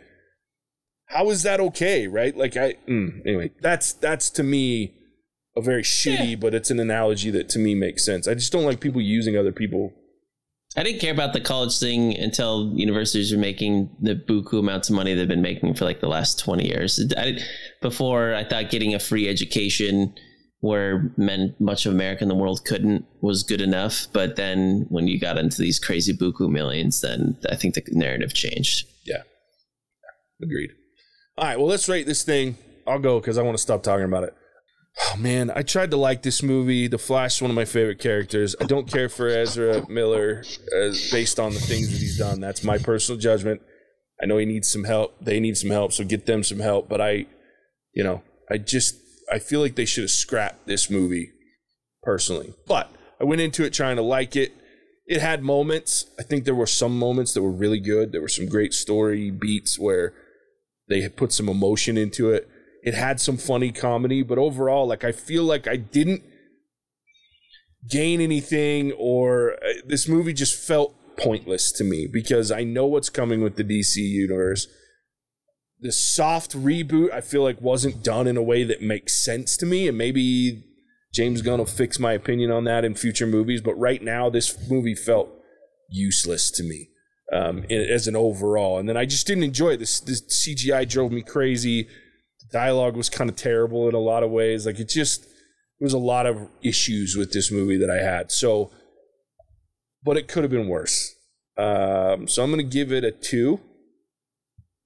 How is that okay, right? Like, anyway, that's to me... a very shitty, but it's an analogy that to me makes sense. I just don't like people using other people. I didn't care about the college thing until universities were making the buku amounts of money they've been making for like the last 20 years. Before, I thought getting a free education where much of America and the world couldn't was good enough. But then when you got into these crazy buku millions, then I think the narrative changed. Yeah. Agreed. All right. Well, let's rate this thing. I'll go because I want to stop talking about it. Oh, man, I tried to like this movie. The Flash is one of my favorite characters. I don't care for Ezra Miller based on the things that he's done. That's my personal judgment. I know he needs some help. They need some help, so get them some help. But I feel like they should have scrapped this movie personally. But I went into it trying to like it. It had moments. I think there were some moments that were really good. There were some great story beats where they had put some emotion into it. It had some funny comedy, but overall, like, I feel like I didn't gain anything, or this movie just felt pointless to me because I know what's coming with the DC universe. The soft reboot, I feel like, wasn't done in a way that makes sense to me, and maybe James Gunn will fix my opinion on that in future movies, but right now, this movie felt useless to me as an overall, and then I just didn't enjoy it. This CGI drove me crazy. Dialogue was kind of terrible in a lot of ways. Like, it was a lot of issues with this movie that I had. So, but it could have been worse. So I'm going to give it a 2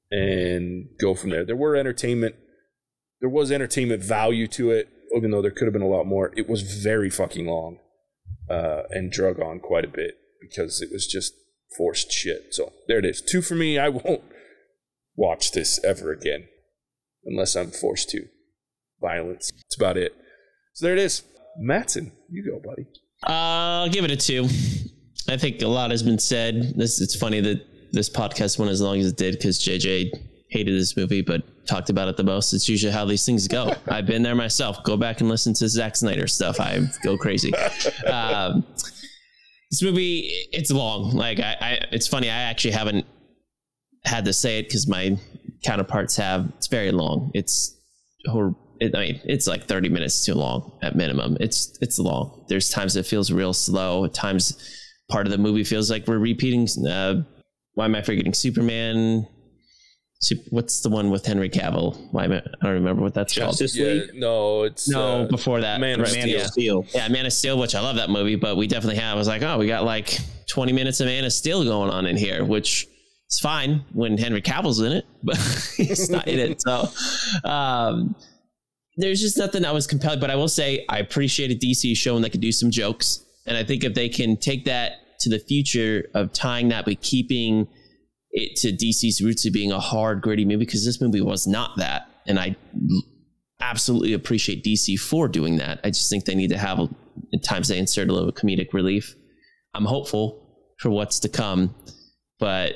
and go from there. There was entertainment value to it, even though there could have been a lot more. It was very fucking long and drug on quite a bit because it was just forced shit. So there it is. 2 for me. I won't watch this ever again. Unless I'm forced to. Violence. That's about it. So there it is. Mattson, you go, buddy. I'll give it a 2. I think a lot has been said. It's funny that this podcast went as long as it did because JJ hated this movie but talked about it the most. It's usually how these things go. I've been there myself. Go back and listen to Zack Snyder stuff. I go crazy. This movie, it's long. Like it's funny. I actually haven't had to say it because my counterparts have. It's very long. It's like 30 minutes too long at minimum. It's long. There's times it feels real slow. At times part of the movie feels like we're repeating. Why am I forgetting Superman? What's the one with Henry Cavill? I don't remember what that's called. Justice League? No, before that. Man of Steel. Yeah, Man of Steel, which I love that movie, but we definitely have. I was like, oh, we got like 20 minutes of Man of Steel going on in here, which is fine when Henry Cavill's in it, but he's not in it. So there's just nothing I was compelled, but I will say I appreciated DC showing they could do some jokes. And I think if they can take that to the future of tying that with keeping it to DC's roots of being a hard, gritty movie, because this movie was not that. And I absolutely appreciate DC for doing that. I just think they need to have, at times they insert a little comedic relief. I'm hopeful for what's to come, but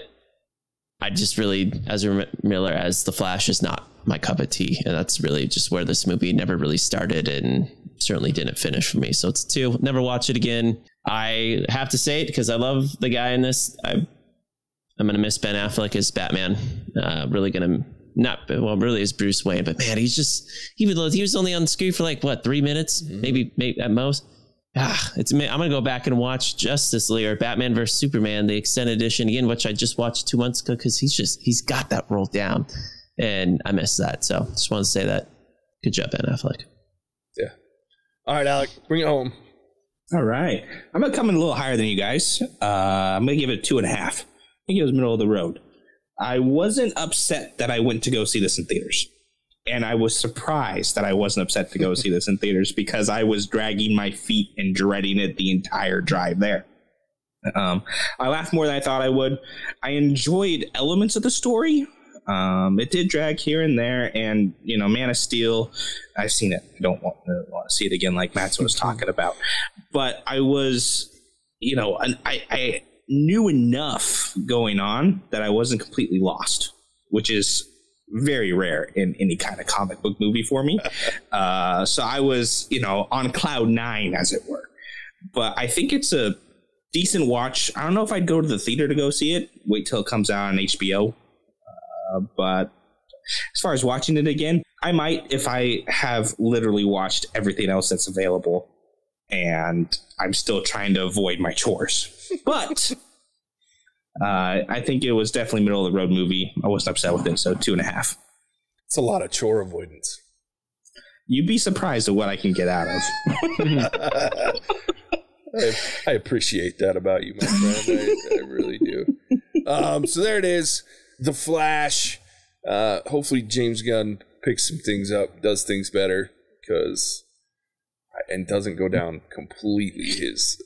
I just really, Ezra Miller as the Flash is not my cup of tea. And that's really just where this movie never really started and certainly didn't finish for me. So it's 2. Never watch it again. I have to say it because I love the guy in this. I'm going to miss Ben Affleck as Batman. Really as Bruce Wayne, but man, he was only on the screen for like what, 3 minutes, maybe at most. I'm going to go back and watch Justice League or Batman vs. Superman, the extended edition again, which I just watched 2 months ago. Cause he's got that rolled down and I miss that. So just want to say that. Good job, Ben Affleck. Yeah. All right, Alec, bring it home. All right. I'm going to come in a little higher than you guys. I'm going to give it 2.5. I think it was middle of the road. I wasn't upset that I went to go see this in theaters. And I was surprised that I wasn't upset to go see this in theaters because I was dragging my feet and dreading it the entire drive there. I laughed more than I thought I would. I enjoyed elements of the story. It did drag here and there. And, you know, Man of Steel, I've seen it. I don't want to see it again like Matt's was talking about. But I was, you know, I knew enough going on that I wasn't completely lost, which is very rare in any kind of comic book movie for me. So I was, you know, on cloud 9, as it were. But I think it's a decent watch. I don't know if I'd go to the theater to go see it. Wait till it comes out on HBO. But as far as watching it again, I might if I have literally watched everything else that's available. And I'm still trying to avoid my chores. But I think it was definitely middle of the road movie. I wasn't upset with it, so 2.5. It's a lot of chore avoidance. You'd be surprised at what I can get out of. I appreciate that about you, my friend. I really do. So there it is. The Flash. Hopefully James Gunn picks some things up, does things better, and doesn't go down completely his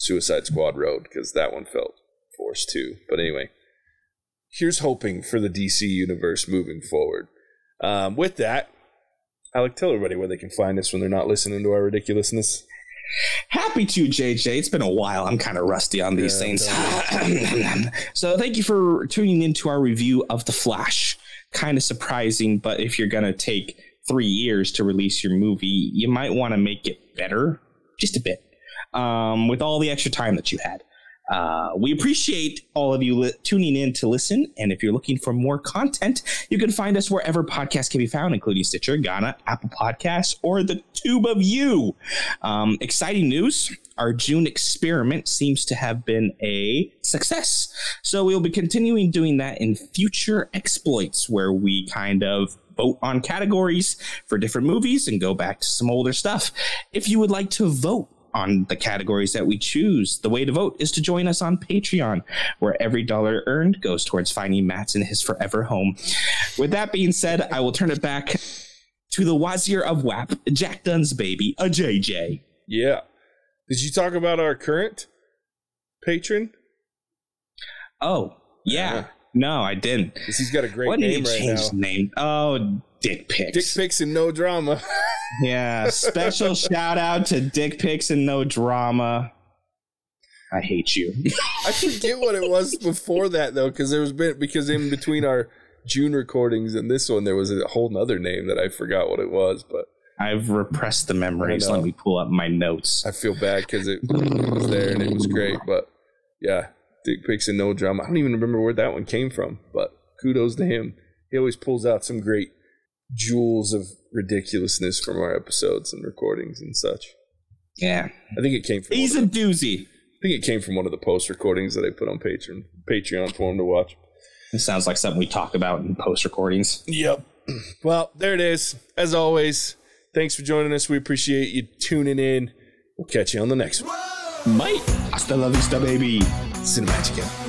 Suicide Squad road, because that one felt forced too. But anyway, here's hoping for the DC universe moving forward. With that, Alec, tell everybody where they can find us when they're not listening to our ridiculousness. Happy to, JJ. It's been a while. I'm kind of rusty on these things. So thank you for tuning into our review of The Flash. Kind of surprising, but if you're going to take 3 years to release your movie, you might want to make it better just a bit with all the extra time that you had. We appreciate all of you tuning in to listen. And if you're looking for more content, you can find us wherever podcasts can be found, including Stitcher, Ghana, Apple Podcasts, or the Tube of You. Exciting news. Our June experiment seems to have been a success. So we'll be continuing doing that in future exploits where we kind of vote on categories for different movies and go back to some older stuff. If you would like to vote on the categories that we choose, the way to vote is to join us on Patreon, where every dollar earned goes towards finding Matt's in his forever home. With that being said, I will turn it back to the Wazir of WAP, Jack Dunn's baby, a JJ. Yeah. Did you talk about our current patron? Oh, yeah. No, I didn't. He's got a great name right now. Name? Oh, Dick Picks. Dick Picks and No Drama. Yeah, special shout out to Dick Picks and No Drama. I hate you. I forget what it was before that though, because there was been, because in between our June recordings and this one, there was a whole nother name that I forgot what it was, but I've repressed the memories. Let me pull up my notes. I feel bad because it was there and it was great, but yeah, Dick Picks and No Drama. I don't even remember where that one came from, but kudos to him. He always pulls out some great jewels of ridiculousness from our episodes and recordings and such. Yeah, I think it came from. He's a doozy. I think it came from one of the post recordings that I put on Patreon for him to watch. It sounds like something we talk about in post recordings. Yep. Well, there it is. As always, thanks for joining us. We appreciate you tuning in. We'll catch you on the next one. Bye. Hasta la vista, baby. Cinematica.